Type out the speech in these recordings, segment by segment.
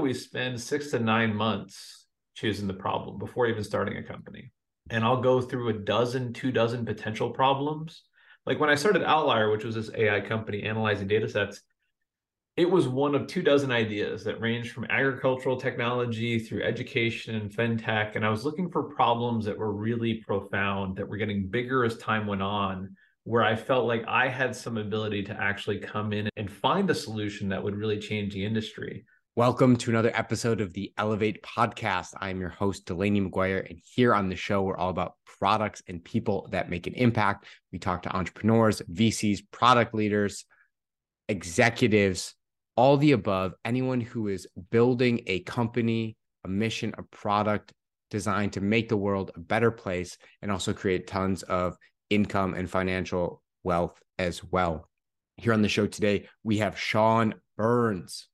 probably we spend 6 to 9 months choosing the problem before even starting a company. And I'll go through a dozen, 24 potential problems. Like when I started Outlier, which was this AI company analyzing data sets, it was one of 24 ideas that ranged from agricultural technology through education and fintech. And I was looking for problems that were really profound, that were getting bigger as time went on, where I felt like I had some ability to actually come in and find a solution that would really change the industry. Welcome to another episode of the Elevate Podcast. I'm your host, Delaney McGuire, and here on the show, we're all about products and people that make an impact. We talk to entrepreneurs, VCs, product leaders, executives, all the above, anyone who is building a company, a mission, a product designed to make the world a better place and also create tons of income and financial wealth as well. Here on the show today, we have Sean Byrnes.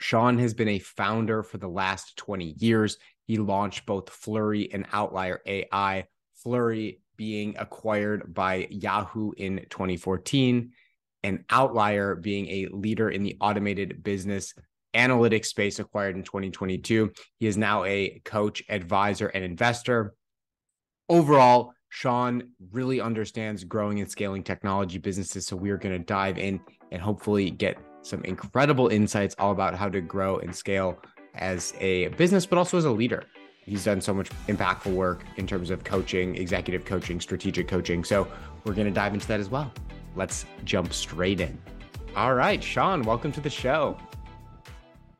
Sean has been a founder for the last 20 years. He launched both Flurry and Outlier AI, Flurry being acquired by Yahoo in 2014, and Outlier being a leader in the automated business analytics space, acquired in 2022. He is now a coach, advisor, and investor. Overall, Sean really understands growing and scaling technology businesses, so we are going to dive in and hopefully get some incredible insights all about how to grow and scale as a business, but also as a leader. He's done so much impactful work in terms of coaching, executive coaching, strategic coaching. So we're going to dive into that as well. Let's jump straight in. All right, Sean, welcome to the show.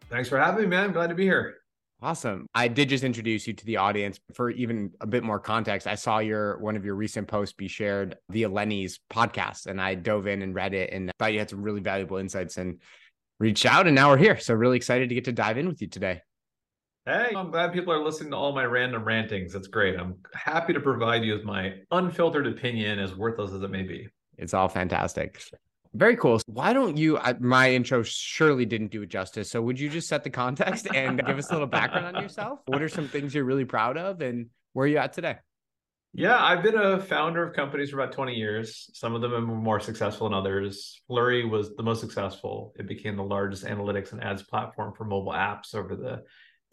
Thanks for having me, man. Glad to be here. Awesome. I did just introduce you to the audience. For even a bit more context, I saw one of your recent posts be shared via Lenny's podcast, and I dove in and read it and thought you had some really valuable insights and reached out, and now we're here. So really excited to get to dive in with you today. Hey, I'm glad people are listening to all my random rantings. That's great. I'm happy to provide you with my unfiltered opinion, as worthless as it may be. It's all fantastic. Very cool. Why don't you, my intro surely didn't do it justice. So would you just set the context and give us a little background on yourself? What are some things you're really proud of and where are you at today? Yeah, I've been a founder of companies for about 20 years. Some of them are more successful than others. Flurry was the most successful. It became the largest analytics and ads platform for mobile apps over the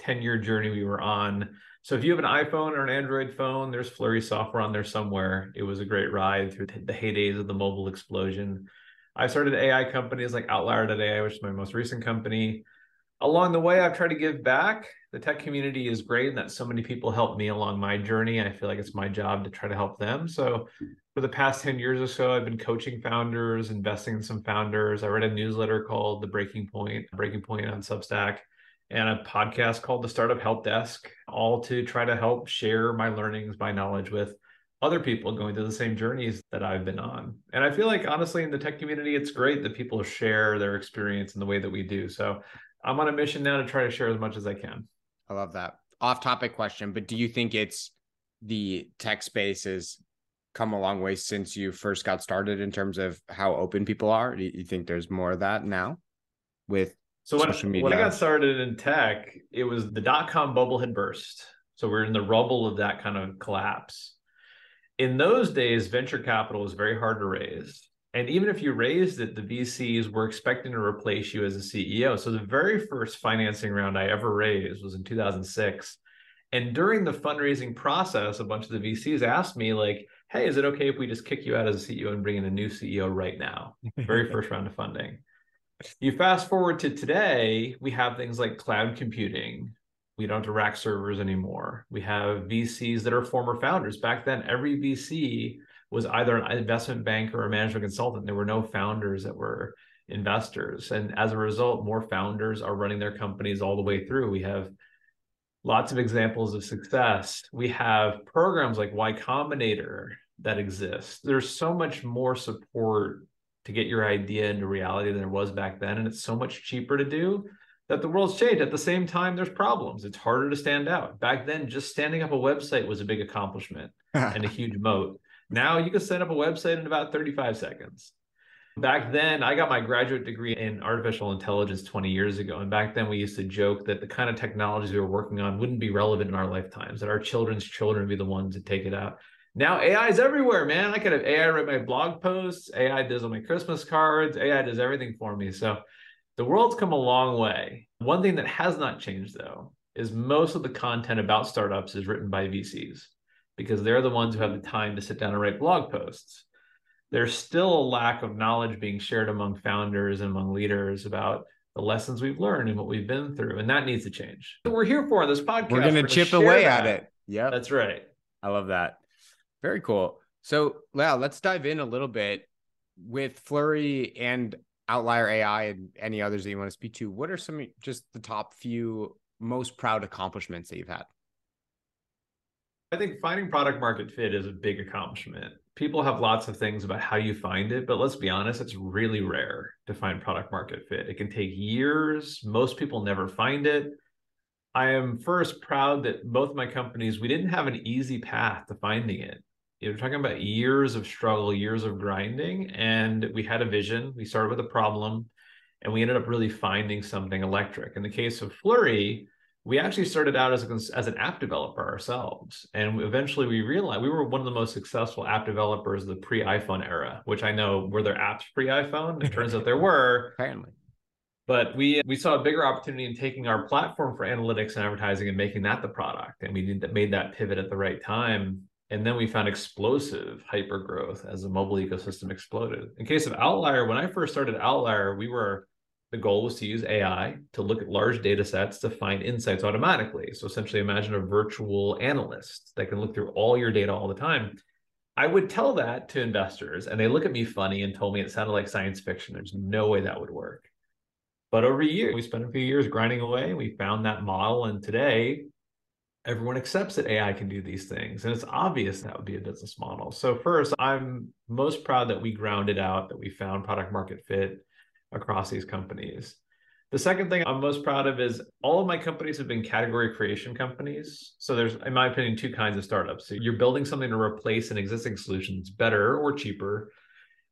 10-year journey we were on. So if you have an iPhone or an Android phone, there's Flurry software on there somewhere. It was a great ride through the heydays of the mobile explosion. I started AI companies like Outlier.ai, which is my most recent company. Along the way, I've tried to give back. The tech community is great, and that so many people helped me along my journey. I feel like it's my job to try to help them. So for the past 10 years or so, I've been coaching founders, investing in some founders. I read a newsletter called The Breaking Point on Substack, and a podcast called The Startup Help Desk, all to try to help share my learnings, my knowledge with other people going through the same journeys that I've been on. And I feel like, honestly, in the tech community, it's great that people share their experience in the way that we do. So I'm on a mission now to try to share as much as I can. I love that. Off-topic question, but do you think it's the tech space has come a long way since you first got started in terms of how open people are? Do you think there's more of that now with social media? When I got started in tech, it was the dot-com bubble had burst. So we're in the rubble of that kind of collapse. In those days, venture capital was very hard to raise. And even if you raised it, the VCs were expecting to replace you as a CEO. So the very first financing round I ever raised was in 2006. And during the fundraising process, a bunch of the VCs asked me like, hey, is it okay if we just kick you out as a CEO and bring in a new CEO right now? Very first round of funding. You fast forward to today, we have things like cloud computing. We don't have to rack servers anymore. We have VCs that are former founders. Back then, every VC was either an investment banker or a management consultant. There were no founders that were investors. And as a result, more founders are running their companies all the way through. We have lots of examples of success. We have programs like Y Combinator that exist. There's so much more support to get your idea into reality than there was back then. And it's so much cheaper to do. That the world's changed. At the same time, there's problems. It's harder to stand out. Back then, just standing up a website was a big accomplishment and a huge moat. Now you can set up a website in about 35 seconds. Back then, I got my graduate degree in artificial intelligence 20 years ago. And back then, we used to joke that the kind of technologies we were working on wouldn't be relevant in our lifetimes, that our children's children would be the ones to take it out. Now AI is everywhere, man. I could have AI read my blog posts. AI does all my Christmas cards. AI does everything for me. So the world's come a long way. One thing that has not changed, though, is most of the content about startups is written by VCs because they're the ones who have the time to sit down and write blog posts. There's still a lack of knowledge being shared among founders and among leaders about the lessons we've learned and what we've been through, and that needs to change. So we're here for on this podcast. We're going to chip away at it. Yeah, that's right. I love that. Very cool. So, Lau, let's dive in a little bit with Flurry and Outlier AI and any others that you want to speak to. What are some just the top few most proud accomplishments that you've had? I think finding product market fit is a big accomplishment. People have lots of things about how you find it, but let's be honest, it's really rare to find product market fit. It can take years. Most people never find it. I am first proud that both my companies, we didn't have an easy path to finding it. You're talking about years of struggle, years of grinding, and we had a vision. We started with a problem, and we ended up really finding something electric. In the case of Flurry, we actually started out as an app developer ourselves. And eventually we realized we were one of the most successful app developers of the pre-iPhone era, which I know, were there apps pre-iPhone? It turns out there were. Apparently. But we saw a bigger opportunity in taking our platform for analytics and advertising and making that the product. And we made that pivot at the right time. And then we found explosive hypergrowth as the mobile ecosystem exploded. In case of Outlier, when I first started Outlier, the goal was to use AI to look at large data sets to find insights automatically. So essentially imagine a virtual analyst that can look through all your data all the time. I would tell that to investors and they look at me funny and told me it sounded like science fiction. There's no way that would work. But over a year, we spent a few years grinding away. We found that model. And today, everyone accepts that AI can do these things. And it's obvious that would be a business model. So first, I'm most proud that we grounded out, that we found product market fit across these companies. The second thing I'm most proud of is all of my companies have been category creation companies. So there's, in my opinion, two kinds of startups. So you're building something to replace an existing solution that's better or cheaper,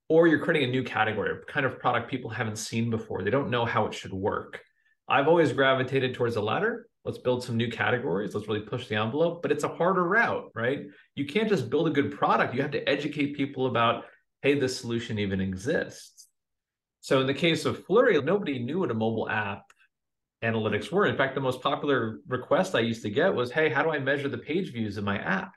or you're creating a new category, a kind of product people haven't seen before. They don't know how it should work. I've always gravitated towards the latter. Let's build some new categories. Let's really push the envelope, but it's a harder route, right? You can't just build a good product. You have to educate people about, hey, this solution even exists. So in the case of Flurry, nobody knew what a mobile app analytics were. In fact, the most popular request I used to get was, hey, how do I measure the page views in my app?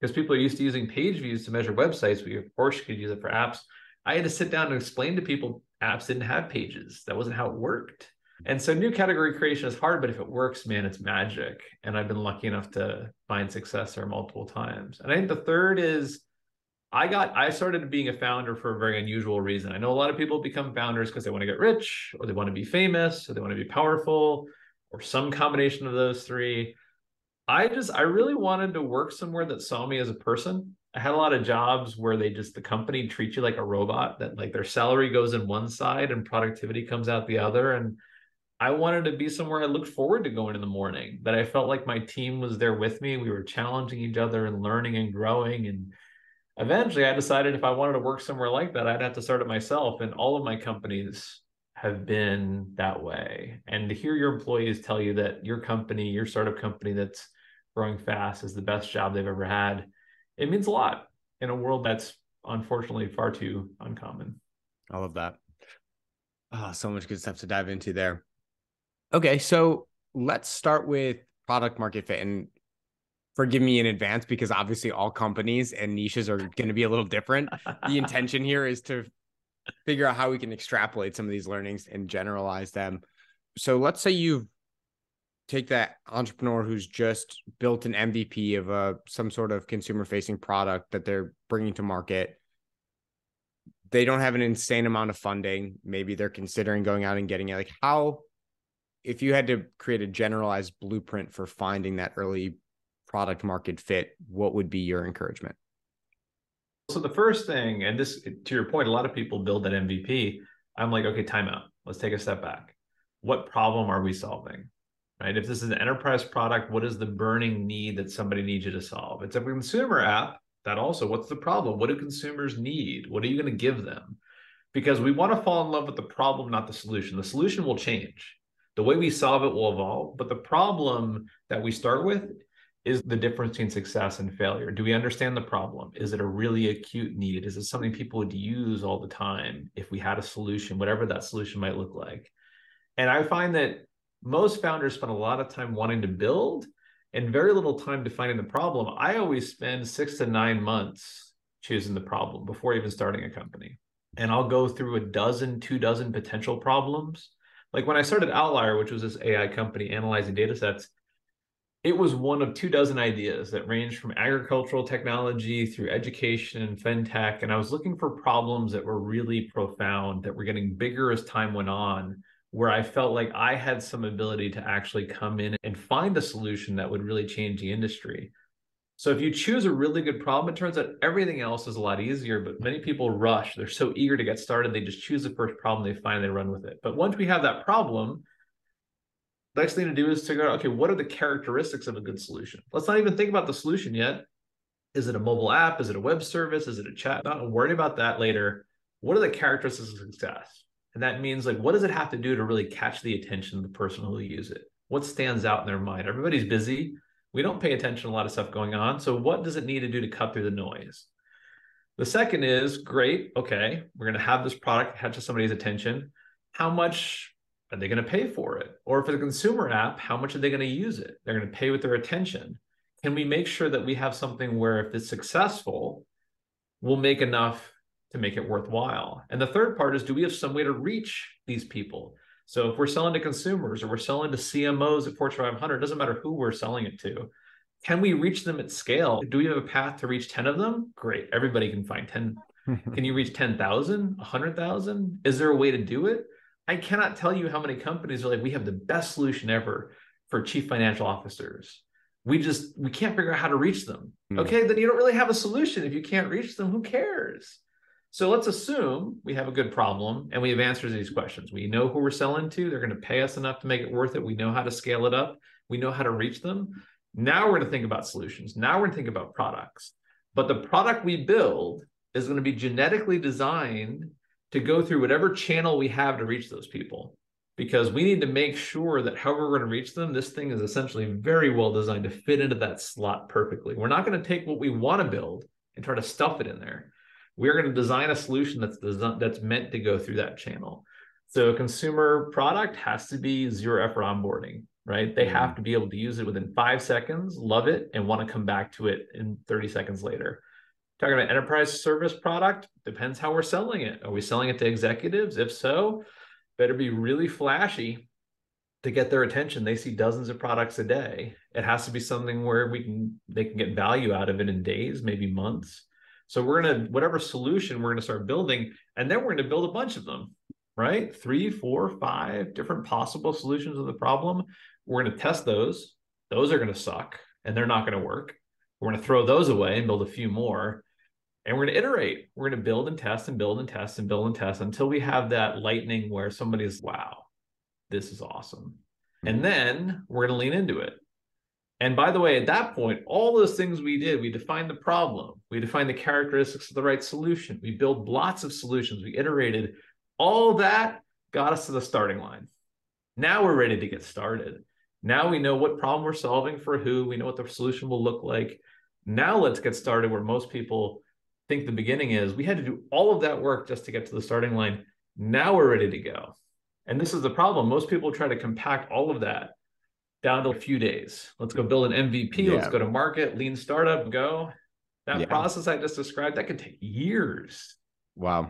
Because people are used to using page views to measure websites, but you, of course, you could use it for apps. I had to sit down and explain to people apps didn't have pages. That wasn't how it worked. And so new category creation is hard, but if it works, man, it's magic. And I've been lucky enough to find success there multiple times. And I think the third is I started being a founder for a very unusual reason. I know a lot of people become founders because they want to get rich or they want to be famous or they want to be powerful or some combination of those three. I really wanted to work somewhere that saw me as a person. I had a lot of jobs where the company treats you like a robot, that like their salary goes in one side and productivity comes out the other. And I wanted to be somewhere I looked forward to going in the morning, that I felt like my team was there with me. We were challenging each other and learning and growing. And eventually I decided if I wanted to work somewhere like that, I'd have to start it myself. And all of my companies have been that way. And to hear your employees tell you that your company, your startup company that's growing fast is the best job they've ever had, it means a lot in a world that's unfortunately far too uncommon. I love that. Oh, so much good stuff to dive into there. Okay, so let's start with product market fit. And forgive me in advance, because obviously all companies and niches are going to be a little different. The intention here is to figure out how we can extrapolate some of these learnings and generalize them. So let's say you take that entrepreneur who's just built an MVP of some sort of consumer-facing product that they're bringing to market. They don't have an insane amount of funding. Maybe they're considering going out and getting it. Like how... if you had to create a generalized blueprint for finding that early product market fit, what would be your encouragement? So the first thing, and this, to your point, a lot of people build that MVP. I'm like, okay, time out. Let's take a step back. What problem are we solving, right? If this is an enterprise product, what is the burning need that somebody needs you to solve? It's a consumer app. That also, what's the problem? What do consumers need? What are you going to give them? Because we want to fall in love with the problem, not the solution. The solution will change. The way we solve it will evolve, but the problem that we start with is the difference between success and failure. Do we understand the problem? Is it a really acute need? Is it something people would use all the time if we had a solution, whatever that solution might look like? And I find that most founders spend a lot of time wanting to build and very little time defining the problem. I always spend 6 to 9 months choosing the problem before even starting a company. And I'll go through 12 potential problems. Like when I started Outlier, which was this AI company analyzing data sets, it was one of 24 ideas that ranged from agricultural technology through education and fintech. And I was looking for problems that were really profound, that were getting bigger as time went on, where I felt like I had some ability to actually come in and find a solution that would really change the industry. So if you choose a really good problem, it turns out everything else is a lot easier, but many people rush. They're so eager to get started. They just choose the first problem they find, they run with it. But once we have that problem, the next thing to do is figure out, okay, what are the characteristics of a good solution? Let's not even think about the solution yet. Is it a mobile app? Is it a web service? Is it a chat? Not worry about that later. What are the characteristics of success? And that means, like, what does it have to do to really catch the attention of the person who will use it? What stands out in their mind? Everybody's busy. We don't pay attention to a lot of stuff going on. So what does it need to do to cut through the noise? The second is, great, okay, we're going to have this product catch somebody's attention. How much are they going to pay for it? Or for the consumer app, how much are they going to use it? They're going to pay with their attention. Can we make sure that we have something where if it's successful, we'll make enough to make it worthwhile? And the third part is, do we have some way to reach these people? So if we're selling to consumers or we're selling to CMOs at Fortune 500, it doesn't matter who we're selling it to. Can we reach them at scale? Do we have a path to reach 10 of them? Great. Everybody can find 10. Can you reach 10,000, 100,000? Is there a way to do it? I cannot tell you how many companies are like, we have the best solution ever for chief financial officers. We can't figure out how to reach them. Mm. Okay, then you don't really have a solution. If you can't reach them, who cares? So let's assume we have a good problem and we have answers to these questions. We know who we're selling to. They're going to pay us enough to make it worth it. We know how to scale it up. We know how to reach them. Now we're going to think about solutions. Now we're going to think about products. But the product we build is going to be genetically designed to go through whatever channel we have to reach those people, because we need to make sure that however we're going to reach them, this thing is essentially very well designed to fit into that slot perfectly. We're not going to take what we want to build and try to stuff it in there. We're going to design a solution that's meant to go through that channel. So a consumer product has to be zero effort onboarding, right? They have to be able to use it within 5 seconds, love it, and want to come back to it in 30 seconds later. Talking about enterprise service product, depends how we're selling it. Are we selling it to executives? If so, better be really flashy to get their attention. They see dozens of products a day. It has to be something where they can get value out of it in days, maybe months. So we're going to, whatever solution we're going to start building, and then we're going to build a bunch of them, right? 3, 4, 5 different possible solutions of the problem. We're going to test those. Those are going to suck and they're not going to work. We're going to throw those away and build a few more. And we're going to iterate. We're going to build and test and build and test and build and test until we have that lightning where somebody's, wow, this is awesome. And then we're going to lean into it. And by the way, at that point, all those things we did, we defined the problem, we defined the characteristics of the right solution, we built lots of solutions, we iterated, all that got us to the starting line. Now we're ready to get started. Now we know what problem we're solving for who, we know what the solution will look like. Now let's get started where most people think the beginning is. We had to do all of that work just to get to the starting line. Now we're ready to go. And this is the problem. Most people try to compact all of that down to a few days. Let's go build an MVP. Yeah. Let's go to market, lean startup, go. That process I just described, that could take years. Wow.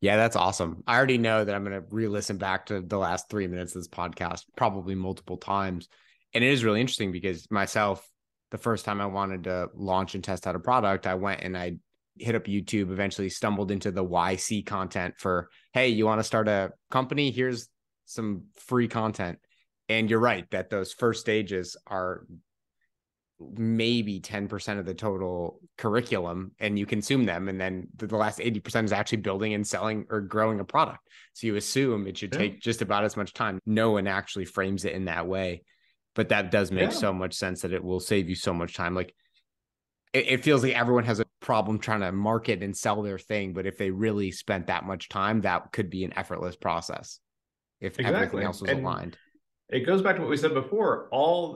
Yeah, that's awesome. I already know that I'm going to re-listen back to the last 3 minutes of this podcast, probably multiple times. And it is really interesting because myself, the first time I wanted to launch and test out a product, I went and I hit up YouTube, eventually stumbled into the YC content for, hey, you want to start a company? Here's some free content. And you're right that those first stages are maybe 10% of the total curriculum and you consume them. And then the last 80% is actually building and selling or growing a product. So you assume it should take just about as much time. No one actually frames it in that way, but that does make so much sense that it will save you so much time. Like it feels like everyone has a problem trying to market and sell their thing. But if they really spent that much time, that could be an effortless process if everything else was aligned. It goes back to what we said before.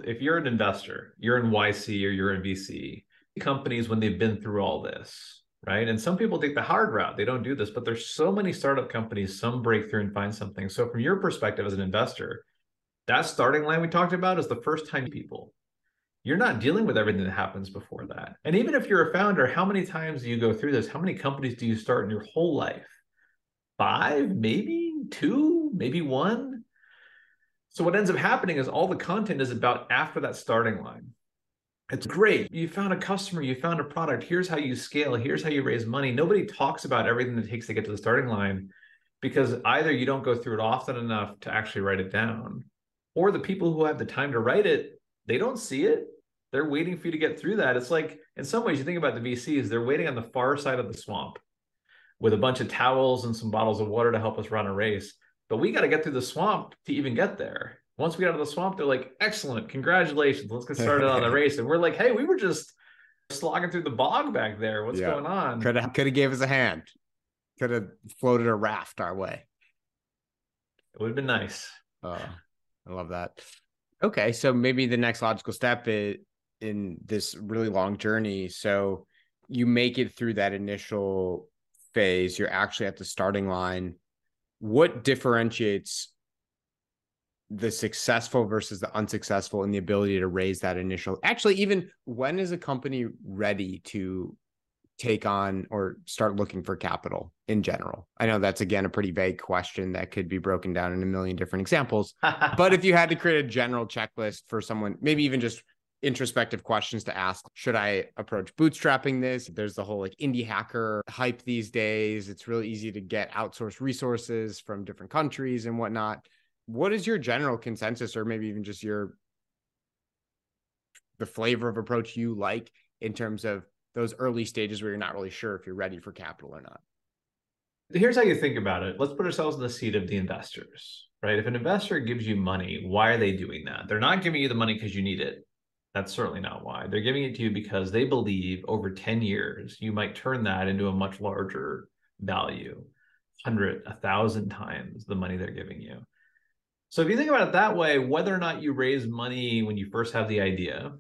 If you're an investor, you're in YC or you're in VC, companies, when they've been through all this, right? And some people take the hard route. They don't do this, but there's so many startup companies, some break through and find something. So from your perspective as an investor, That starting line we talked about is the first time people. You're not dealing with everything that happens before that. And even if you're a founder, how many times do you go through this? How many companies do you start in your whole life? 5, maybe 2, maybe 1. So what ends up happening is all the content is about after that starting line. It's great. You found a customer, you found a product. Here's how you scale. Here's how you raise money. Nobody talks about everything that takes to get to the starting line because either you don't go through it often enough to actually write it down, or the people who have the time to write it, they don't see it. They're waiting for you to get through that. It's like, in some ways, you think about the VCs, they're waiting on the far side of the swamp with a bunch of towels and some bottles of water to help us run a race. But we got to get through the swamp to even get there. Once we get out of the swamp, they're like, excellent, congratulations, let's get started on the race. And we're like, hey, we were just slogging through the bog back there. What's going on? Could have gave us a hand. Could have floated a raft our way. It would have been nice. I love that. Okay, so maybe the next logical step is in this really long journey. So you make it through that initial phase. You're actually at the starting line. What differentiates the successful versus the unsuccessful and the ability to raise that initial? Actually, even when is a company ready to take on or start looking for capital in general? I know that's, again, a pretty vague question that could be broken down in a million different examples. But if you had to create a general checklist for someone, maybe even just introspective questions to ask, should I approach bootstrapping this? There's the whole like indie hacker hype these days. It's really easy to get outsourced resources from different countries and whatnot. What is your general consensus, or maybe even just the flavor of approach you like in terms of those early stages where you're not really sure if you're ready for capital or not? Here's how you think about it. Let's put ourselves in the seat of the investors, right? If an investor gives you money, why are they doing that? They're not giving you the money because you need it. That's certainly not why. They're giving it to you because they believe over 10 years, you might turn that into a much larger value, 100, 1,000 times the money they're giving you. So if you think about it that way, whether or not you raise money when you first have the idea,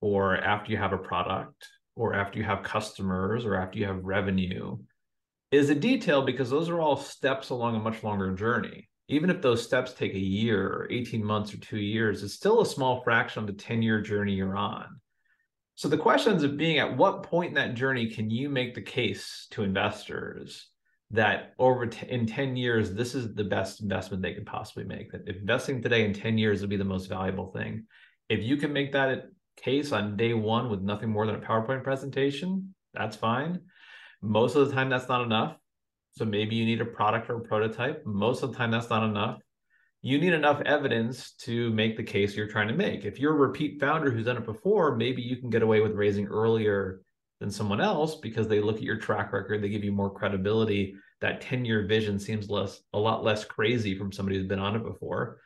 or after you have a product, or after you have customers, or after you have revenue, is a detail because those are all steps along a much longer journey. Even if those steps take a year or 18 months or 2 years, it's still a small fraction of the 10-year journey you're on. So the question ends up being, at what point in that journey can you make the case to investors that in 10 years, this is the best investment they could possibly make, that if investing today in 10 years would be the most valuable thing. If you can make that case on day one with nothing more than a PowerPoint presentation, that's fine. Most of the time, that's not enough. So maybe you need a product or a prototype. Most of the time, that's not enough. You need enough evidence to make the case you're trying to make. If you're a repeat founder who's done it before, maybe you can get away with raising earlier than someone else because they look at your track record, they give you more credibility. That 10-year vision seems a lot less crazy from somebody who's been on it before.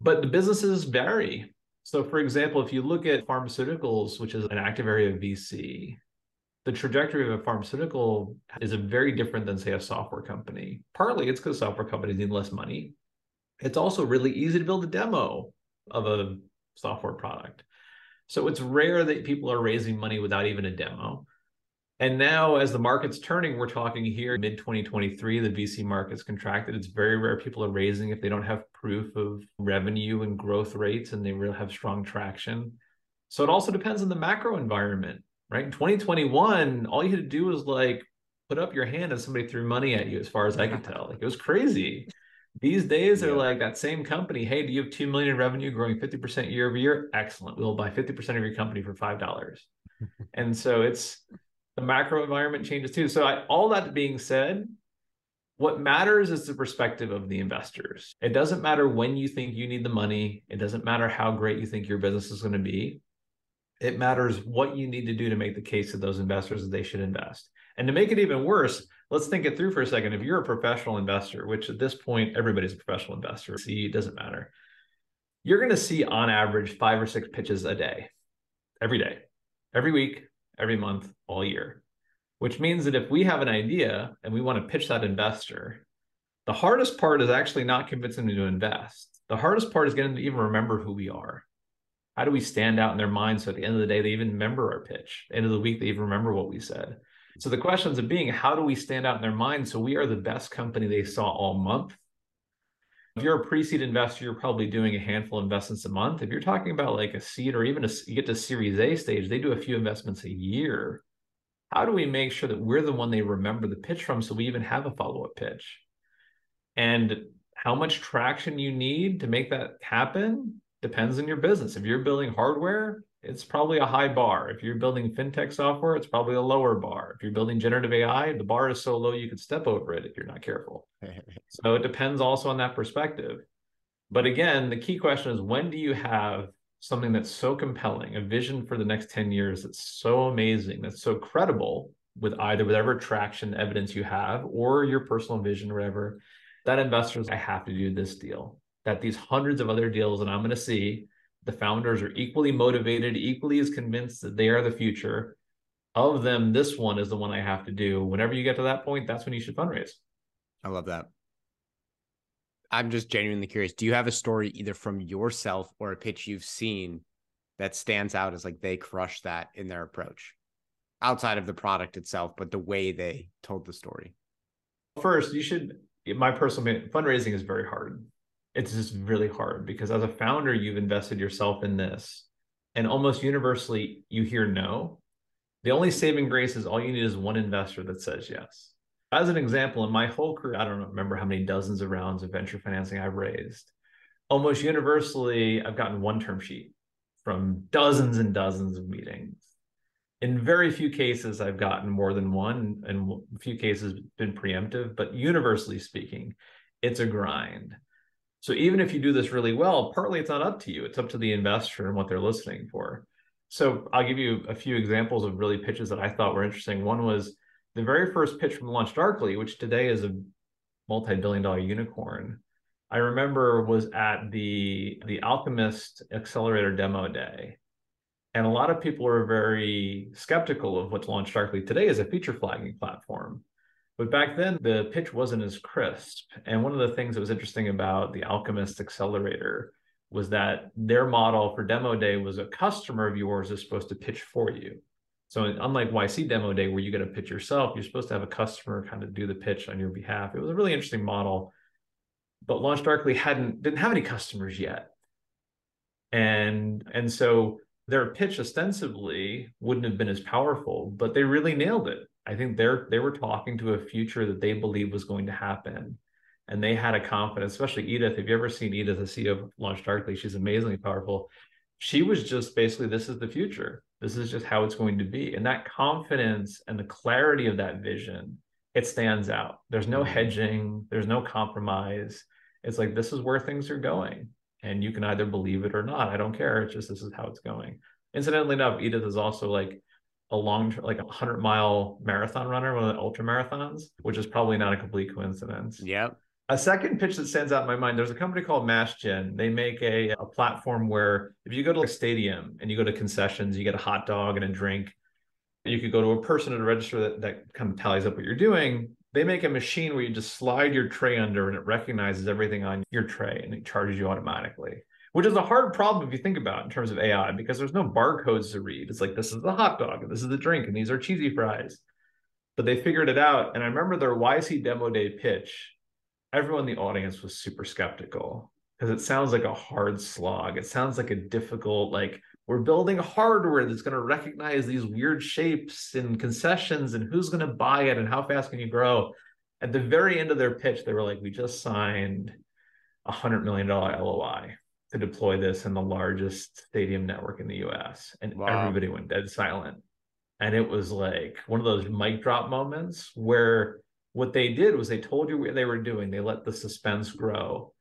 But the businesses vary. So for example, if you look at pharmaceuticals, which is an active area of VC, the trajectory of a pharmaceutical is very different than, say, a software company. Partly it's because software companies need less money. It's also really easy to build a demo of a software product. So it's rare that people are raising money without even a demo. And now as the market's turning, we're talking here mid-2023, the VC market's contracted. It's very rare people are raising if they don't have proof of revenue and growth rates and they really have strong traction. So it also depends on the macro environment, right? In 2021, all you had to do was like put up your hand and somebody threw money at you as far as I could tell. Like, it was crazy. These days, they're like that same company. Hey, do you have 2 million in revenue growing 50% year over year? Excellent. We'll buy 50% of your company for $5. And so it's the macro environment changes too. So all that being said, what matters is the perspective of the investors. It doesn't matter when you think you need the money. It doesn't matter how great you think your business is going to be. It matters what you need to do to make the case to those investors that they should invest. And to make it even worse, let's think it through for a second. If you're a professional investor, which at this point, everybody's a professional investor, see, it doesn't matter. You're going to see on average 5 or 6 pitches a day, every week, every month, all year, which means that if we have an idea and we want to pitch that investor, the hardest part is actually not convincing them to invest. The hardest part is getting them to even remember who we are. How do we stand out in their mind so at the end of the day, they even remember our pitch? End of the week, they even remember what we said. So the questions of being, how do we stand out in their mind so we are the best company they saw all month? If you're a pre-seed investor, you're probably doing a handful of investments a month. If you're talking about like a seed or even you get to Series A stage, they do a few investments a year. How do we make sure that we're the one they remember the pitch from so we even have a follow-up pitch? And how much traction you need to make that happen depends on your business. If you're building hardware, it's probably a high bar. If you're building fintech software, it's probably a lower bar. If you're building generative AI, the bar is so low you could step over it if you're not careful. So it depends also on that perspective. But again, the key question is, when do you have something that's so compelling, a vision for the next 10 years that's so amazing, that's so credible with either whatever traction evidence you have or your personal vision or whatever, that investors, I have to do this deal, that these hundreds of other deals that I'm going to see, the founders are equally motivated, equally as convinced that they are the future of them. This one is the one I have to do. Whenever you get to that point, that's when you should fundraise. I love that. I'm just genuinely curious. Do you have a story either from yourself or a pitch you've seen that stands out as like they crushed that in their approach outside of the product itself, but the way they told the story? First, you should... my personal opinion, fundraising is very hard. It's just really hard because as a founder, you've invested yourself in this and almost universally you hear no. The only saving grace is all you need is one investor that says yes. As an example, in my whole career, I don't remember how many dozens of rounds of venture financing I've raised. Almost universally, I've gotten one term sheet from dozens and dozens of meetings. In very few cases, I've gotten more than one, and a few cases been preemptive, but universally speaking, it's a grind. So even if you do this really well, partly it's not up to you. It's up to the investor and what they're listening for. So I'll give you a few examples of really pitches that I thought were interesting. One was the very first pitch from LaunchDarkly, which today is a multi-billion-dollar unicorn, I remember was at the Alchemist Accelerator Demo Day. And a lot of people are very skeptical of what's LaunchDarkly today as a feature flagging platform. But back then, the pitch wasn't as crisp. And one of the things that was interesting about the Alchemist Accelerator was that their model for Demo Day was a customer of yours is supposed to pitch for you. So unlike YC Demo Day, where you get to pitch yourself, you're supposed to have a customer kind of do the pitch on your behalf. It was a really interesting model. But LaunchDarkly didn't have any customers yet. And so... their pitch ostensibly wouldn't have been as powerful, but they really nailed it. I think they were talking to a future that they believed was going to happen. And they had a confidence, especially Edith. If you ever seen Edith, the CEO of LaunchDarkly, she's amazingly powerful. She was just basically, this is the future. This is just how it's going to be. And that confidence and the clarity of that vision, it stands out. There's no hedging. There's no compromise. It's like, this is where things are going. And you can either believe it or not. I don't care. It's just, this is how it's going. Incidentally enough, Edith is also like a 100-mile marathon runner, one of the ultra marathons, which is probably not a complete coincidence. Yep. A second pitch that stands out in my mind, there's a company called MassGen. They make a platform where if you go to a stadium and you go to concessions, you get a hot dog and a drink. You could go to a person at a register that kind of tallies up what you're doing. They make a machine where you just slide your tray under and it recognizes everything on your tray and it charges you automatically, which is a hard problem if you think about it in terms of AI, because there's no barcodes to read. It's like, this is the hot dog and this is the drink and these are cheesy fries. But they figured it out. And I remember their YC Demo Day pitch. Everyone in the audience was super skeptical because it sounds like a hard slog. It sounds like a difficult, like, we're building hardware that's going to recognize these weird shapes in concessions and who's going to buy it and how fast can you grow. At the very end of their pitch, they were like, we just signed a $100 million LOI to deploy this in the largest stadium network in the US. And Everybody went dead silent. And it was like one of those mic drop moments where what they did was they told you what they were doing. They let the suspense grow.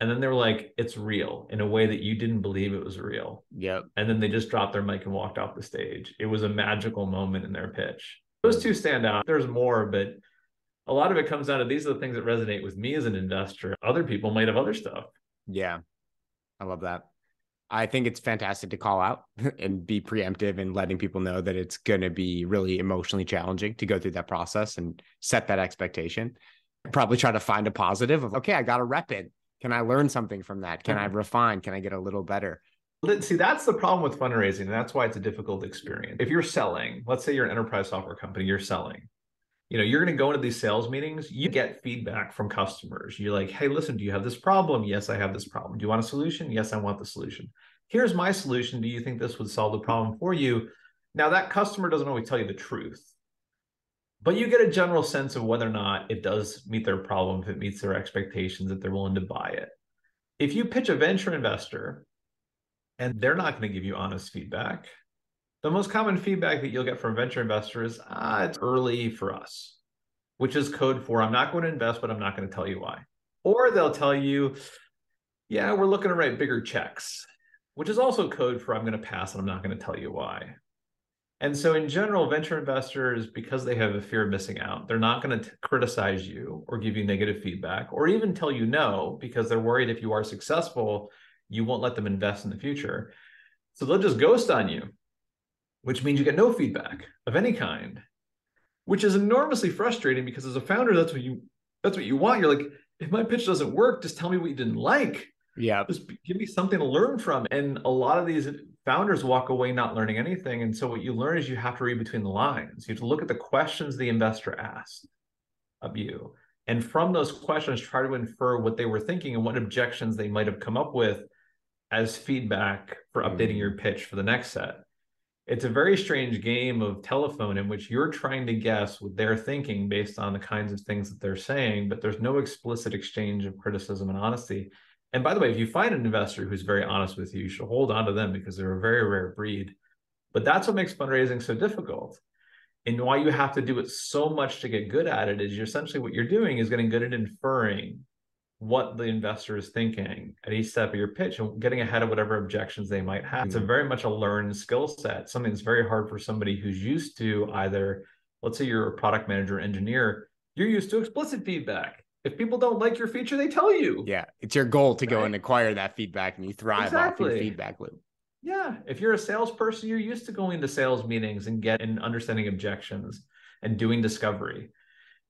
And then they were like, it's real in a way that you didn't believe it was real. Yep. And then they just dropped their mic and walked off the stage. It was a magical moment in their pitch. Those two stand out. There's more, but a lot of it comes down to these are the things that resonate with me as an investor. Other people might have other stuff. Yeah. I love that. I think it's fantastic to call out and be preemptive and letting people know that it's going to be really emotionally challenging to go through that process and set that expectation. Probably try to find a positive of, okay, I got to rep it. Can I learn something from that? Can I refine? Can I get a little better? See, that's the problem with fundraising. And that's why it's a difficult experience. If you're selling, let's say you're an enterprise software company, you're selling. you know, you're going to go into these sales meetings, you get feedback from customers. You're like, hey, listen, do you have this problem? Yes, I have this problem. Do you want a solution? Yes, I want the solution. Here's my solution. Do you think this would solve the problem for you? Now, that customer doesn't always tell you the truth, but you get a general sense of whether or not it does meet their problem, if it meets their expectations, if they're willing to buy it. If you pitch a venture investor and they're not going to give you honest feedback, the most common feedback that you'll get from a venture investor is, it's early for us, which is code for, I'm not going to invest, but I'm not going to tell you why. Or they'll tell you, yeah, we're looking to write bigger checks, which is also code for, I'm going to pass and I'm not going to tell you why. And so in general, venture investors, because they have a fear of missing out, they're not going to criticize you or give you negative feedback or even tell you no, because they're worried if you are successful, you won't let them invest in the future. So they'll just ghost on you, which means you get no feedback of any kind, which is enormously frustrating because as a founder, that's what you want. You're like, if my pitch doesn't work, just tell me what you didn't like. Yeah. Just give me something to learn from. And a lot of these founders walk away not learning anything. And so what you learn is you have to read between the lines. You have to look at the questions the investor asked of you. And from those questions, try to infer what they were thinking and what objections they might have come up with as feedback for updating your pitch for the next set. It's a very strange game of telephone in which you're trying to guess what they're thinking based on the kinds of things that they're saying, but there's no explicit exchange of criticism and honesty. And by the way, if you find an investor who's very honest with you, you should hold on to them because they're a very rare breed. But that's what makes fundraising so difficult. And why you have to do it so much to get good at it is you're essentially what you're doing is getting good at inferring what the investor is thinking at each step of your pitch and getting ahead of whatever objections they might have. It's a very much a learned skill set, something that's very hard for somebody who's used to either, let's say you're a product manager, engineer, you're used to explicit feedback. If people don't like your feature, they tell you. Yeah, it's your goal to go and acquire that feedback, and you thrive off your feedback loop. Yeah, if you're a salesperson, you're used to going to sales meetings and understanding objections and doing discovery.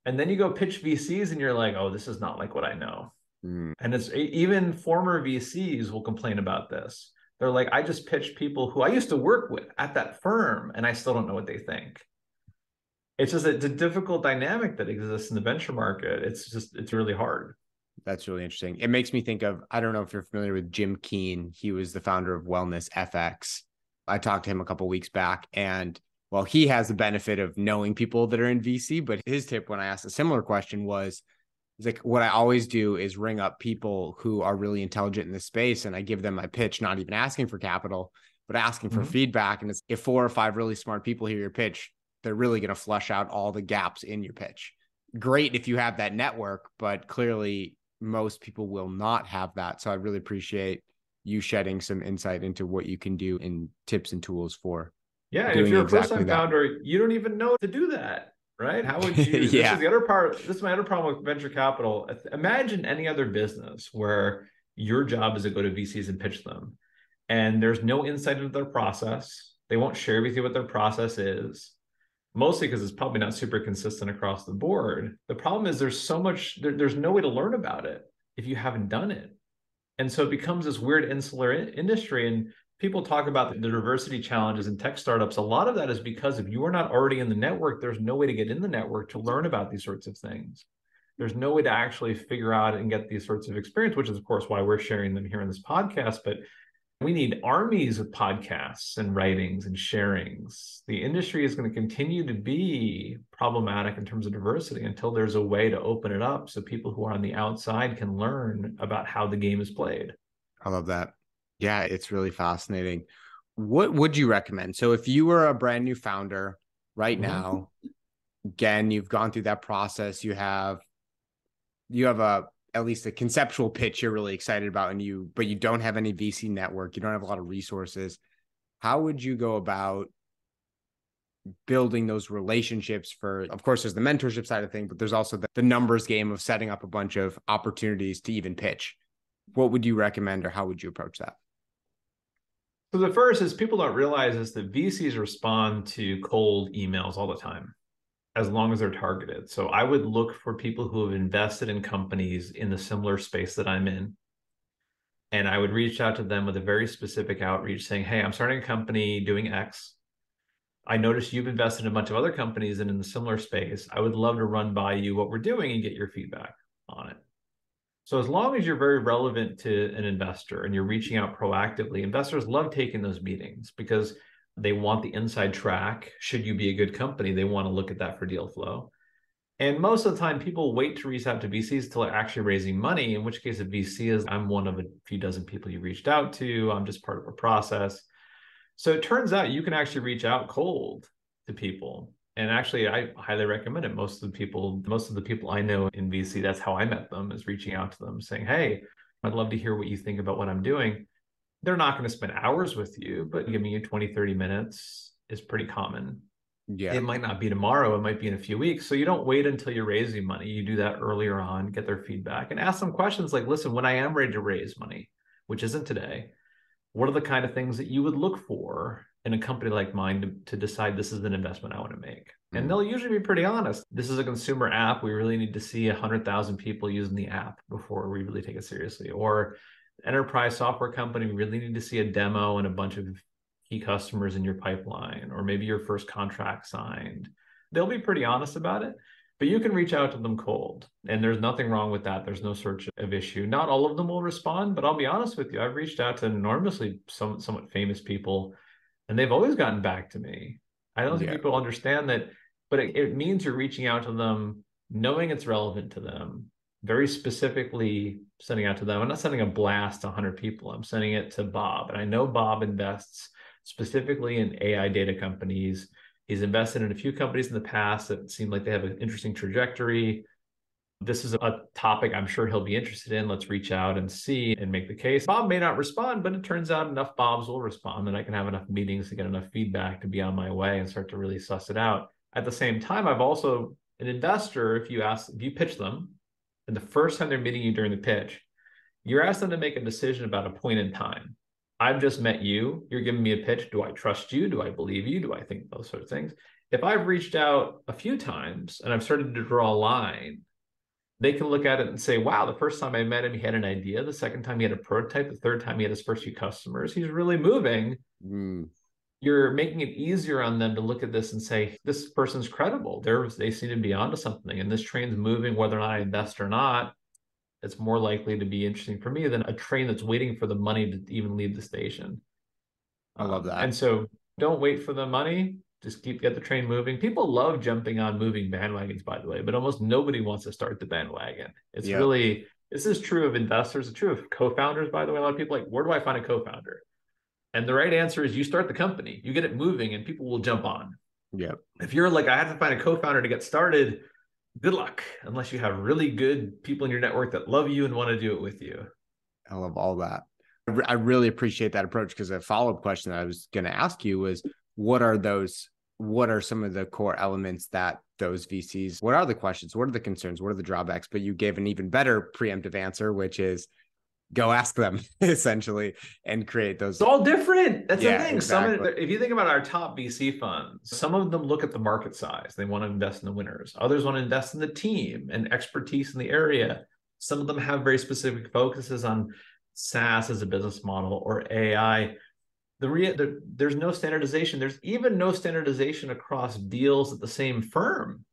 And then you go pitch VCs and you're like, oh, this is not like what I know. And it's even former VCs will complain about this. They're like, I just pitched people who I used to work with at that firm, and I still don't know what they think. It's just it's a difficult dynamic that exists in the venture market. It's really hard. That's really interesting. It makes me think of, I don't know if you're familiar with Jim Keen. He was the founder of Wellness FX. I talked to him a couple of weeks back, and well, he has the benefit of knowing people that are in VC, but his tip when I asked a similar question was, it's like, what I always do is ring up people who are really intelligent in this space. And I give them my pitch, not even asking for capital, but asking for feedback. And it's if 4 or 5 really smart people hear your pitch, they're really going to flush out all the gaps in your pitch. Great if you have that network, but clearly most people will not have that. So I really appreciate you shedding some insight into what you can do in tips and tools for. Yeah. If you're a first-time founder, you don't even know to do that. Right? How would you? Yeah. This is the other part. This is my other problem with venture capital. Imagine any other business where your job is to go to VCs and pitch them, and there's no insight into their process. They won't share with you what their process is, mostly because it's probably not super consistent across the board. The problem is there's so much. There's no way to learn about it if you haven't done it, and so it becomes this weird insular industry. And people talk about the diversity challenges in tech startups. A lot of that is because if you are not already in the network, there's no way to get in the network to learn about these sorts of things. There's no way to actually figure out and get these sorts of experience, which is, of course, why we're sharing them here in this podcast. But we need armies of podcasts and writings and sharings. The industry is going to continue to be problematic in terms of diversity until there's a way to open it up so people who are on the outside can learn about how the game is played. I love that. Yeah, it's really fascinating. What would you recommend? So if you were a brand new founder right now, again, you've gone through that process, you have at least a conceptual pitch you're really excited about, but you don't have any VC network, you don't have a lot of resources. How would you go about building those relationships for, of course, there's the mentorship side of the thing, but there's also the numbers game of setting up a bunch of opportunities to even pitch. What would you recommend, or how would you approach that? So the first is people don't realize is that VCs respond to cold emails all the time, as long as they're targeted. So I would look for people who have invested in companies in the similar space that I'm in. And I would reach out to them with a very specific outreach saying, hey, I'm starting a company doing X. I noticed you've invested in a bunch of other companies and in a similar space. I would love to run by you what we're doing and get your feedback on it. So as long as you're very relevant to an investor and you're reaching out proactively, investors love taking those meetings because they want the inside track. Should you be a good company? They want to look at that for deal flow. And most of the time, people wait to reach out to VCs till they're actually raising money, in which case a VC is, I'm one of a few dozen people you reached out to. I'm just part of a process. So it turns out you can actually reach out cold to people. And actually, I highly recommend it. Most of the people I know in VC, that's how I met them, is reaching out to them saying, hey, I'd love to hear what you think about what I'm doing. They're not going to spend hours with you, but giving you 20, 30 minutes is pretty common. Yeah, it might not be tomorrow. It might be in a few weeks. So you don't wait until you're raising money. You do that earlier on, get their feedback and ask them questions like, listen, when I am ready to raise money, which isn't today, what are the kind of things that you would look for in a company like mine to decide this is an investment I want to make? Mm. And they'll usually be pretty honest. This is a consumer app. We really need to see 100,000 people using the app before we really take it seriously. Or enterprise software company, we really need to see a demo and a bunch of key customers in your pipeline, or maybe your first contract signed. They'll be pretty honest about it, but you can reach out to them cold. And there's nothing wrong with that. There's no sort of issue. Not all of them will respond, but I'll be honest with you. I've reached out to enormously somewhat famous people, and they've always gotten back to me. I don't think people understand that, but it means you're reaching out to them, knowing it's relevant to them, very specifically sending out to them. I'm not sending a blast to 100 people. I'm sending it to Bob. And I know Bob invests specifically in AI data companies. He's invested in a few companies in the past that seem like they have an interesting trajectory. This is a topic I'm sure he'll be interested in. Let's reach out and see and make the case. Bob may not respond, but it turns out enough Bobs will respond that I can have enough meetings to get enough feedback to be on my way and start to really suss it out. At the same time, I've also, an investor, if you pitch them, and the first time they're meeting you during the pitch, you're asking them to make a decision about a point in time. I've just met you. You're giving me a pitch. Do I trust you? Do I believe you? Do I think those sort of things? If I've reached out a few times and I've started to draw a line, they can look at it and say, wow, the first time I met him, he had an idea. The second time he had a prototype. The third time he had his first few customers. He's really moving. Mm. You're making it easier on them to look at this and say, this person's credible. They seem to be onto something. And this train's moving, whether or not I invest or not. It's more likely to be interesting for me than a train that's waiting for the money to even leave the station. I love that. And so don't wait for the money. Just get the train moving. People love jumping on moving bandwagons, by the way, but almost nobody wants to start the bandwagon. It's really, this is true of investors. It's true of co-founders, by the way. A lot of people are like, where do I find a co-founder? And the right answer is you start the company, you get it moving and people will jump on. Yeah. If you're like, I have to find a co-founder to get started, good luck, unless you have really good people in your network that love you and want to do it with you. I love all that. I really appreciate that approach, because a follow-up question that I was going to ask you was, what are some of the core elements that those VCs, what are the questions? What are the concerns? What are the drawbacks? But you gave an even better preemptive answer, which is go ask them essentially and create those. It's all different. That's the thing. Exactly. If you think about our top VC funds, some of them look at the market size. They want to invest in the winners. Others want to invest in the team and expertise in the area. Some of them have very specific focuses on SaaS as a business model or AI. There's no standardization. There's even no standardization across deals at the same firm,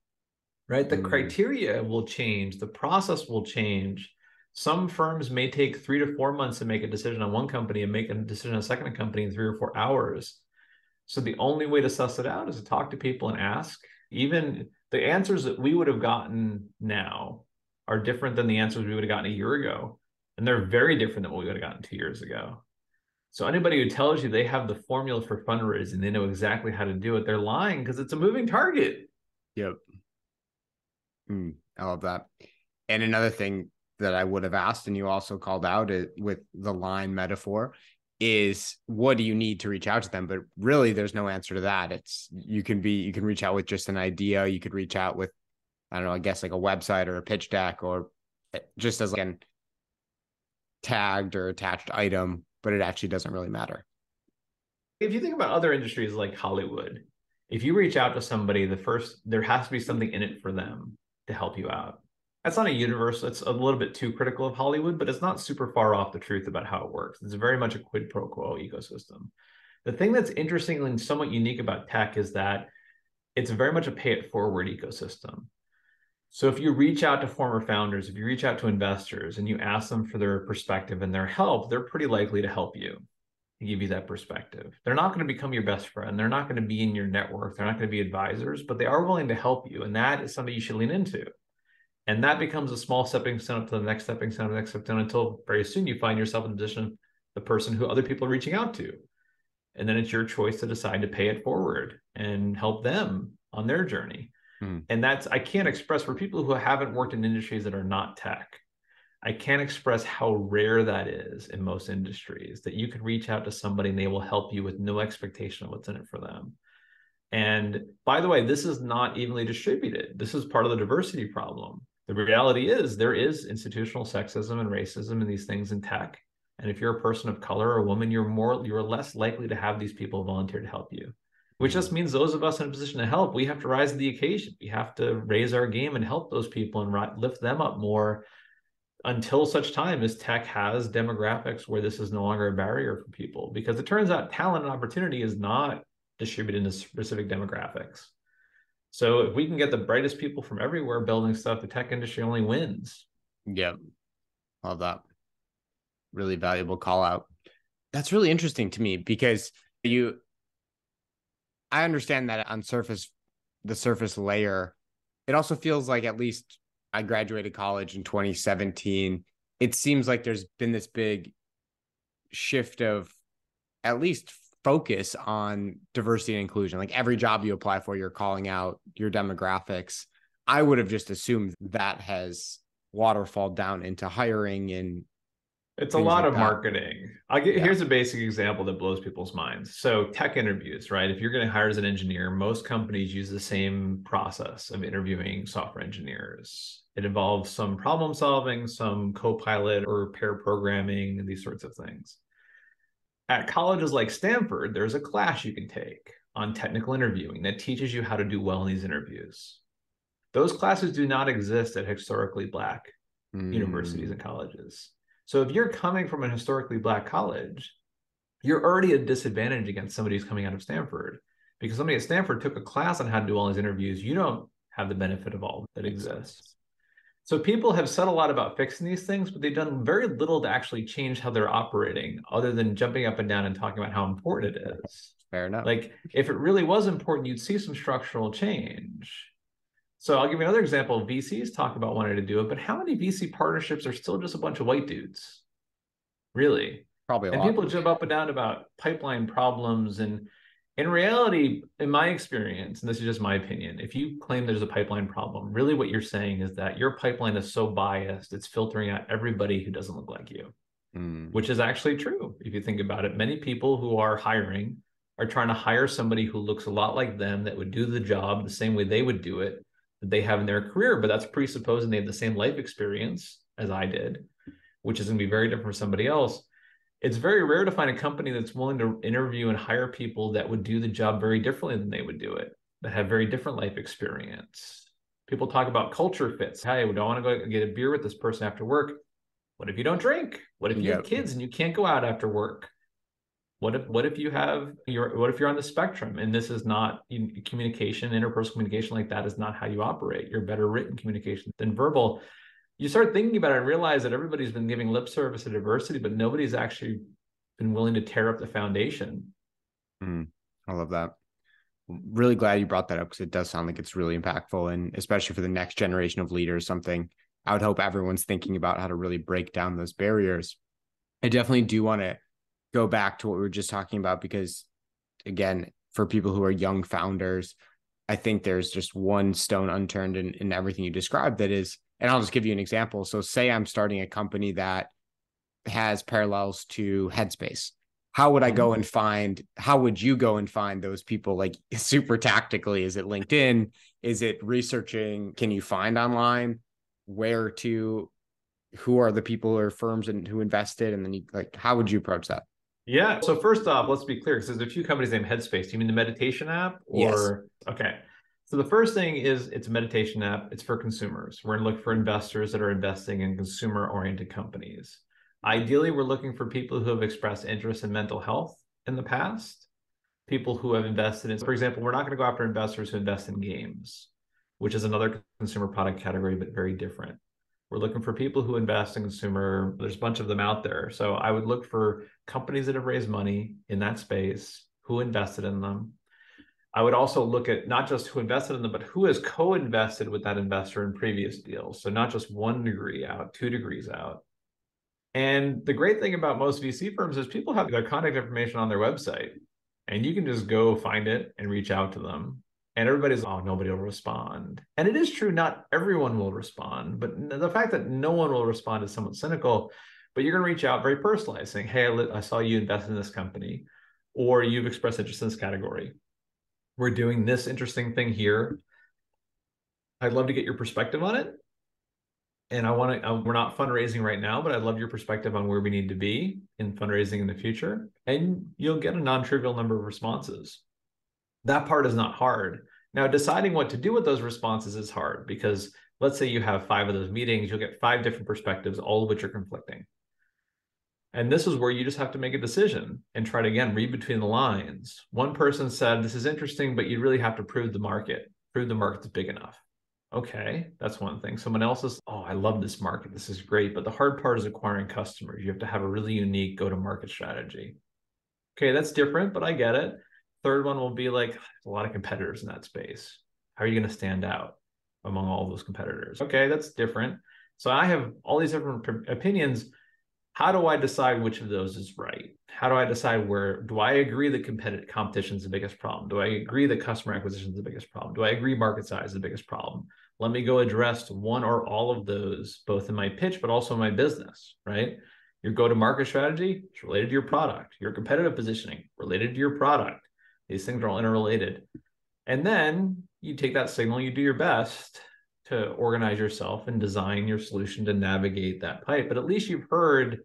right? The criteria will change. The process will change. Some firms may take 3 to 4 months to make a decision on one company and make a decision on a second company in 3 or 4 hours. So the only way to suss it out is to talk to people and ask. Even the answers that we would have gotten now are different than the answers we would have gotten a year ago. And they're very different than what we would have gotten 2 years ago. So anybody who tells you they have the formula for fundraising, they know exactly how to do it, they're lying, because it's a moving target. Yep. I love that. And another thing that I would have asked, and you also called out it with the line metaphor, is what do you need to reach out to them? But really, there's no answer to that. It's you can reach out with just an idea. You could reach out with, I don't know, I guess like a website or a pitch deck, or just as like an tagged or attached item. But it actually doesn't really matter. If you think about other industries like Hollywood, if you reach out to somebody, there has to be something in it for them to help you out. That's not a universe. That's a little bit too critical of Hollywood, but it's not super far off the truth about how it works. It's very much a quid pro quo ecosystem. The thing that's interesting and somewhat unique about tech is that it's very much a pay it forward ecosystem. So if you reach out to former founders, if you reach out to investors and you ask them for their perspective and their help, they're pretty likely to help you, to give you that perspective. They're not going to become your best friend. They're not going to be in your network. They're not going to be advisors, but they are willing to help you. And that is something you should lean into. And that becomes a small stepping stone up to the next stepping stone, the next stepping stone, until very soon you find yourself in the position of the person who other people are reaching out to. And then it's your choice to decide to pay it forward and help them on their journey. Hmm. And that's, I can't express, for people who haven't worked in industries that are not tech, I can't express how rare that is in most industries, that you can reach out to somebody and they will help you with no expectation of what's in it for them. And by the way, this is not evenly distributed. This is part of the diversity problem. The reality is there is institutional sexism and racism and these things in tech. And if you're a person of color or a woman, you're less likely to have these people volunteer to help you, which just means those of us in a position to help, we have to rise to the occasion. We have to raise our game and help those people and lift them up more, until such time as tech has demographics where this is no longer a barrier for people. Because it turns out talent and opportunity is not distributed into specific demographics. So if we can get the brightest people from everywhere building stuff, the tech industry only wins. Yeah, love that. Really valuable call out. That's really interesting to me, because I understand that on the surface layer, it also feels like, at least I graduated college in 2017. It seems like there's been this big shift of at least focus on diversity and inclusion. Like every job you apply for, you're calling out your demographics. I would have just assumed that has waterfalled down into hiring and it's a lot like of that. Marketing. Here's a basic example that blows people's minds. So tech interviews, right? If you're going to hire as an engineer, most companies use the same process of interviewing software engineers. It involves some problem solving, some co-pilot or pair programming, and these sorts of things. At colleges like Stanford, there's a class you can take on technical interviewing that teaches you how to do well in these interviews. Those classes do not exist at historically Black universities and colleges. So if you're coming from a historically Black college, you're already at a disadvantage against somebody who's coming out of Stanford, because somebody at Stanford took a class on how to do all these interviews. You don't have the benefit of all that exists. So people have said a lot about fixing these things, but they've done very little to actually change how they're operating, other than jumping up and down and talking about how important it is. Fair enough. Like if it really was important, you'd see some structural change. So I'll give you another example. VCs talk about wanting to do it, but how many VC partnerships are still just a bunch of white dudes? Really? Probably a lot. And people jump up and down about pipeline problems. And in reality, in my experience, and this is just my opinion, if you claim there's a pipeline problem, really what you're saying is that your pipeline is so biased, it's filtering out everybody who doesn't look like you, which is actually true. If you think about it, many people who are hiring are trying to hire somebody who looks a lot like them, that would do the job the same way they would do it, that they have in their career, but that's presupposing they have the same life experience as I did, which is going to be very different from somebody else. It's very rare to find a company that's willing to interview and hire people that would do the job very differently than they would do it, that have very different life experience. People talk about culture fits. Hey, we don't want to go get a beer with this person after work. What if you don't drink? What if you have kids and you can't go out after work? What if you're on the spectrum? And this is not communication, interpersonal communication like that is not how you operate. You're better written communication than verbal. You start thinking about it and realize that everybody's been giving lip service to diversity, but nobody's actually been willing to tear up the foundation. I love that. Really glad you brought that up, because it does sound like it's really impactful. And especially for the next generation of leaders, something I would hope everyone's thinking about, how to really break down those barriers. I definitely do want to go back to what we were just talking about, because again, for people who are young founders, I think there's just one stone unturned in everything you described. That is, and I'll just give you an example. So say I'm starting a company that has parallels to Headspace. How would you go and find those people, like super tactically? Is it LinkedIn? Is it researching? Can you find online where to, who are the people or firms and who invested? And then how would you approach that? Yeah. So first off, let's be clear, because there's a few companies named Headspace. Do you mean the meditation app? Or yes. Okay. So the first thing is, it's a meditation app. It's for consumers. We're going to look for investors that are investing in consumer-oriented companies. Ideally, we're looking for people who have expressed interest in mental health in the past, people who have invested in, for example, we're not going to go after investors who invest in games, which is another consumer product category, but very different. We're looking for people who invest in consumer. There's a bunch of them out there. So I would look for companies that have raised money in that space, who invested in them. I would also look at not just who invested in them, but who has co-invested with that investor in previous deals. So not just 1 degree out, 2 degrees out. And the great thing about most VC firms is people have their contact information on their website, and you can just go find it and reach out to them. And everybody's, oh, nobody will respond. And it is true, not everyone will respond, but the fact that no one will respond is somewhat cynical, but you're going to reach out very personalized saying, hey, I saw you invest in this company, or you've expressed interest in this category. We're doing this interesting thing here. I'd love to get your perspective on it. And I want to, we're not fundraising right now, but I'd love your perspective on where we need to be in fundraising in the future. And you'll get a non-trivial number of responses. That part is not hard. Now, deciding what to do with those responses is hard, because let's say you have 5 of those meetings, you'll get 5 different perspectives, all of which are conflicting. And this is where you just have to make a decision and try to, again, read between the lines. One person said, this is interesting, but you really have to prove the market's big enough. Okay, that's one thing. Someone else is, oh, I love this market. This is great. But the hard part is acquiring customers. You have to have a really unique go-to-market strategy. Okay, that's different, but I get it. Third one will be like, a lot of competitors in that space. How are you going to stand out among all those competitors? Okay, that's different. So I have all these different opinions. How do I decide which of those is right? How do I decide where, do I agree that competition is the biggest problem? Do I agree that customer acquisition is the biggest problem? Do I agree market size is the biggest problem? Let me go address one or all of those, both in my pitch, but also in my business, right? Your go-to-market strategy is related to your product. Your competitive positioning, related to your product. These things are all interrelated. And then you take that signal, you do your best to organize yourself and design your solution to navigate that pipe. But at least you've heard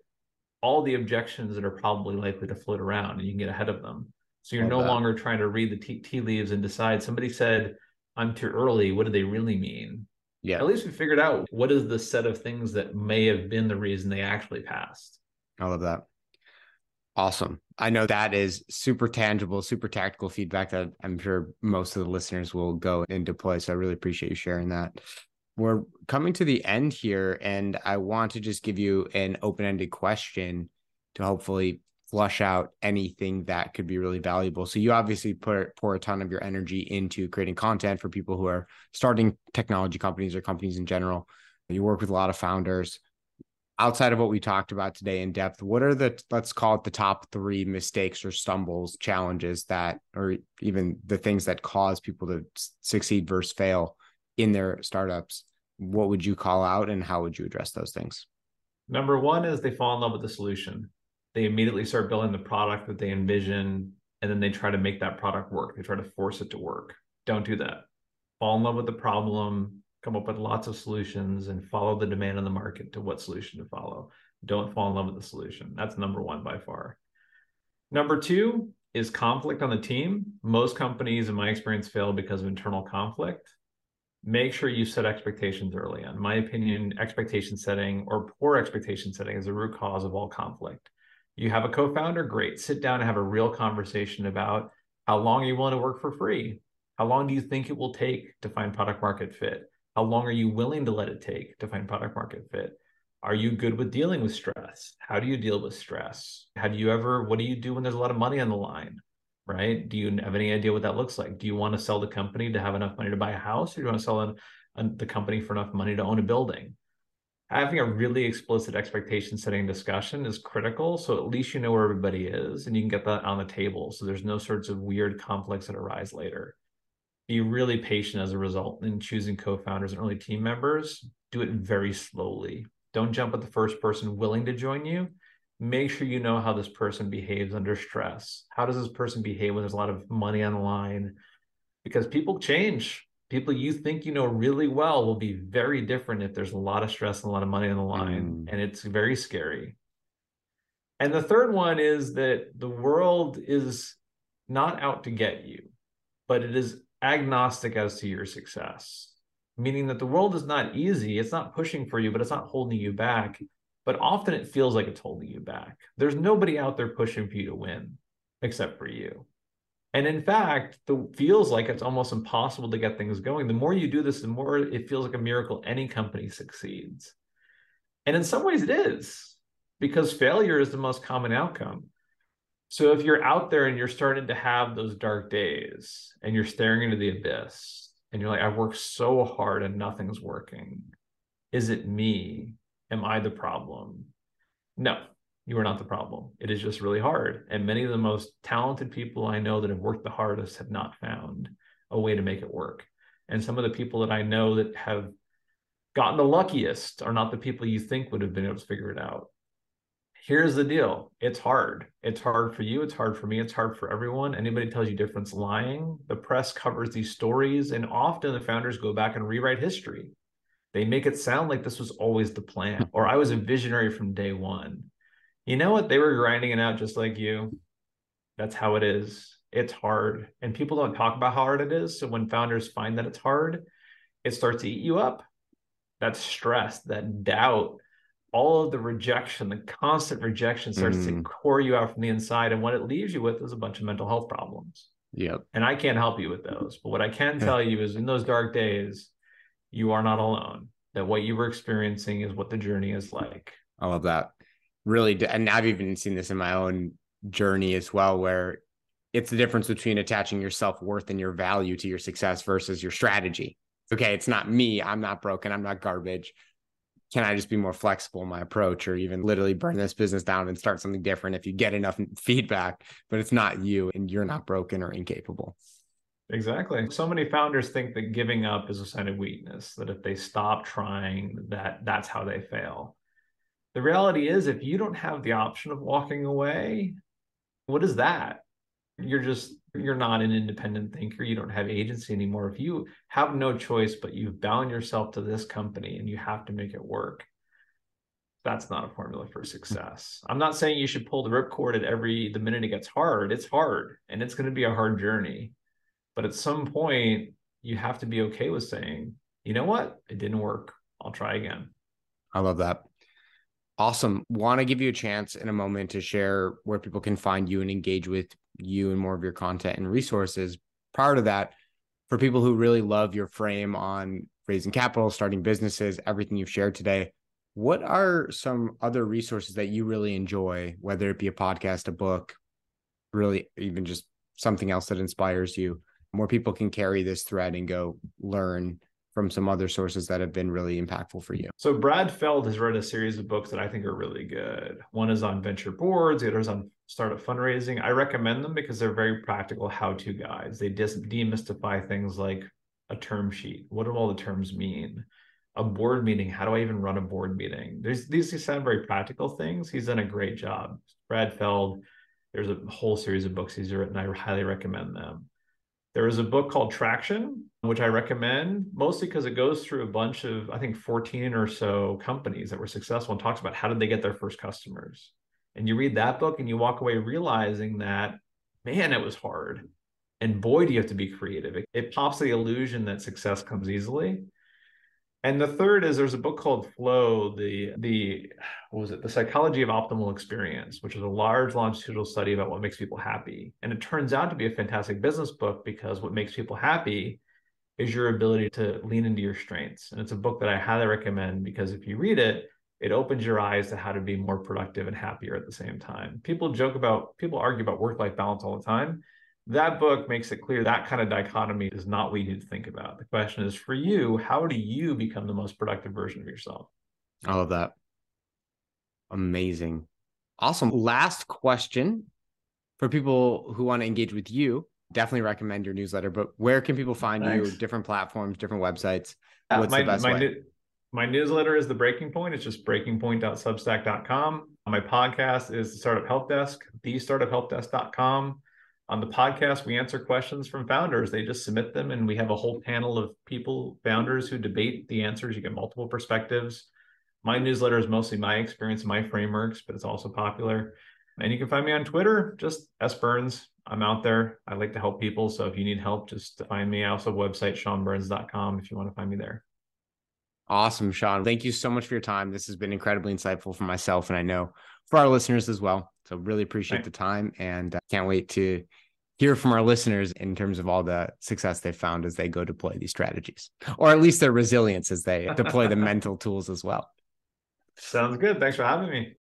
all the objections that are probably likely to float around, and you can get ahead of them. So you're no longer trying to read the tea leaves and decide, somebody said, I'm too early. What do they really mean? Yeah. At least we figured out what is the set of things that may have been the reason they actually passed. I love that. Awesome. I know that is super tangible, super tactical feedback that I'm sure most of the listeners will go and deploy. So I really appreciate you sharing that. We're coming to the end here, and I want to just give you an open-ended question to hopefully flush out anything that could be really valuable. So you obviously pour a ton of your energy into creating content for people who are starting technology companies or companies in general. You work with a lot of founders. Outside of what we talked about today in depth, what are the, let's call it the top 3 mistakes or stumbles, challenges that, or even the things that cause people to succeed versus fail in their startups? What would you call out, and how would you address those things? Number 1 is they fall in love with the solution. They immediately start building the product that they envision, and then they try to make that product work. They try to force it to work. Don't do that. Fall in love with the problem. Come up with lots of solutions and follow the demand in the market to what solution to follow. Don't fall in love with the solution. That's number 1 by far. Number 2 is conflict on the team. Most companies, in my experience, fail because of internal conflict. Make sure you set expectations early on. In my opinion, expectation setting or poor expectation setting is the root cause of all conflict. You have a co-founder, great. Sit down and have a real conversation about how long you want to work for free. How long do you think it will take to find product market fit? How long are you willing to let it take to find product market fit? Are you good with dealing with stress? How do you deal with stress? What do you do when there's a lot of money on the line, right? Do you have any idea what that looks like? Do you want to sell the company to have enough money to buy a house? Or do you want to sell the company for enough money to own a building? Having a really explicit expectation setting discussion is critical. So at least you know where everybody is, and you can get that on the table. So there's no sorts of weird conflicts that arise later. Be really patient as a result in choosing co-founders and early team members. Do it very slowly. Don't jump at the first person willing to join you. Make sure you know how this person behaves under stress. How does this person behave when there's a lot of money on the line? Because people change. People you think you know really well will be very different if there's a lot of stress and a lot of money on the line. And it's very scary. And the third one is that the world is not out to get you, but it is agnostic as to your success, meaning that the world is not easy. It's not pushing for you, but it's not holding you back. But often it feels like it's holding you back. There's nobody out there pushing for you to win except for you. And in fact, it feels like it's almost impossible to get things going. The more you do this, the more it feels like a miracle any company succeeds. And in some ways it is, because failure is the most common outcome. So if you're out there and you're starting to have those dark days and you're staring into the abyss and you're like, I worked so hard and nothing's working. Is it me? Am I the problem? No, you are not the problem. It is just really hard. And many of the most talented people I know that have worked the hardest have not found a way to make it work. And some of the people that I know that have gotten the luckiest are not the people you think would have been able to figure it out. Here's the deal. It's hard. It's hard for you. It's hard for me. It's hard for everyone. Anybody tells you different's lying. The press covers these stories, and often the founders go back and rewrite history. They make it sound like this was always the plan, or I was a visionary from day one. You know what? They were grinding it out just like you. That's how it is. It's hard. And people don't talk about how hard it is. So when founders find that it's hard, it starts to eat you up. That stress, that doubt, all of the rejection, the constant rejection starts to core you out from the inside. And what it leaves you with is a bunch of mental health problems. Yep. And I can't help you with those. But what I can tell you is in those dark days, you are not alone. That what you were experiencing is what the journey is like. I love that. Really. And I've even seen this in my own journey as well, where it's the difference between attaching your self-worth and your value to your success versus your strategy. Okay, it's not me. I'm not broken. I'm not garbage. Can I just be more flexible in my approach, or even literally burn this business down and start something different if you get enough feedback, but it's not you and you're not broken or incapable. Exactly. So many founders think that giving up is a sign of weakness, that if they stop trying, that's how they fail. The reality is, if you don't have the option of walking away, what is that? You're not an independent thinker. You don't have agency anymore. If you have no choice, but you've bound yourself to this company and you have to make it work, that's not a formula for success. I'm not saying you should pull the ripcord at the minute it gets hard. It's hard, and it's going to be a hard journey. But at some point, you have to be okay with saying, you know what? It didn't work. I'll try again. I love that. Awesome. Want to give you a chance in a moment to share where people can find you and engage with you and more of your content and resources. Prior to that, for people who really love your frame on raising capital, starting businesses, everything you've shared today, what are some other resources that you really enjoy, whether it be a podcast, a book, really even just something else that inspires you? More people can carry this thread and go learn from some other sources that have been really impactful for you. So Brad Feld has read a series of books that I think are really good. One is on venture boards, the other is on startup fundraising. I recommend them because they're very practical how-to guides. They demystify things like a term sheet. What do all the terms mean? A board meeting. How do I even run a board meeting? These sound very practical things. He's done a great job. Brad Feld, there's a whole series of books he's written. I highly recommend them. There is a book called Traction, which I recommend mostly because it goes through a bunch of, I think, 14 or so companies that were successful and talks about how did they get their first customers. And you read that book and you walk away realizing that, man, it was hard. And boy, do you have to be creative. It pops the illusion that success comes easily. And the third is there's a book called Flow, The Psychology of Optimal Experience, which is a large longitudinal study about what makes people happy. And it turns out to be a fantastic business book because what makes people happy is your ability to lean into your strengths. And it's a book that I highly recommend because if you read it, it opens your eyes to how to be more productive and happier at the same time. People argue about work-life balance all the time. That book makes it clear that kind of dichotomy is not what you need to think about. The question is for you, how do you become the most productive version of yourself? I love that. Amazing. Awesome. Last question for people who want to engage with you. Definitely recommend your newsletter, but where can people find you? Different platforms, different websites. What's the best way? My newsletter is The Breaking Point. It's just breakingpoint.substack.com. My podcast is The Startup Help Desk, thestartuphelpdesk.com. On the podcast, we answer questions from founders. They just submit them, and we have a whole panel of people, founders, who debate the answers. You get multiple perspectives. My newsletter is mostly my experience, my frameworks, but it's also popular. And you can find me on Twitter, just SByrnes. I'm out there. I like to help people, so if you need help, just find me. I also have a website, seanbyrnes.com, if you want to find me there. Awesome, Sean. Thank you so much for your time. This has been incredibly insightful for myself, and I know for our listeners as well. So really appreciate the time and can't wait to hear from our listeners in terms of all the success they've found as they go deploy these strategies, or at least their resilience as they deploy the mental tools as well. Sounds good. Thanks for having me.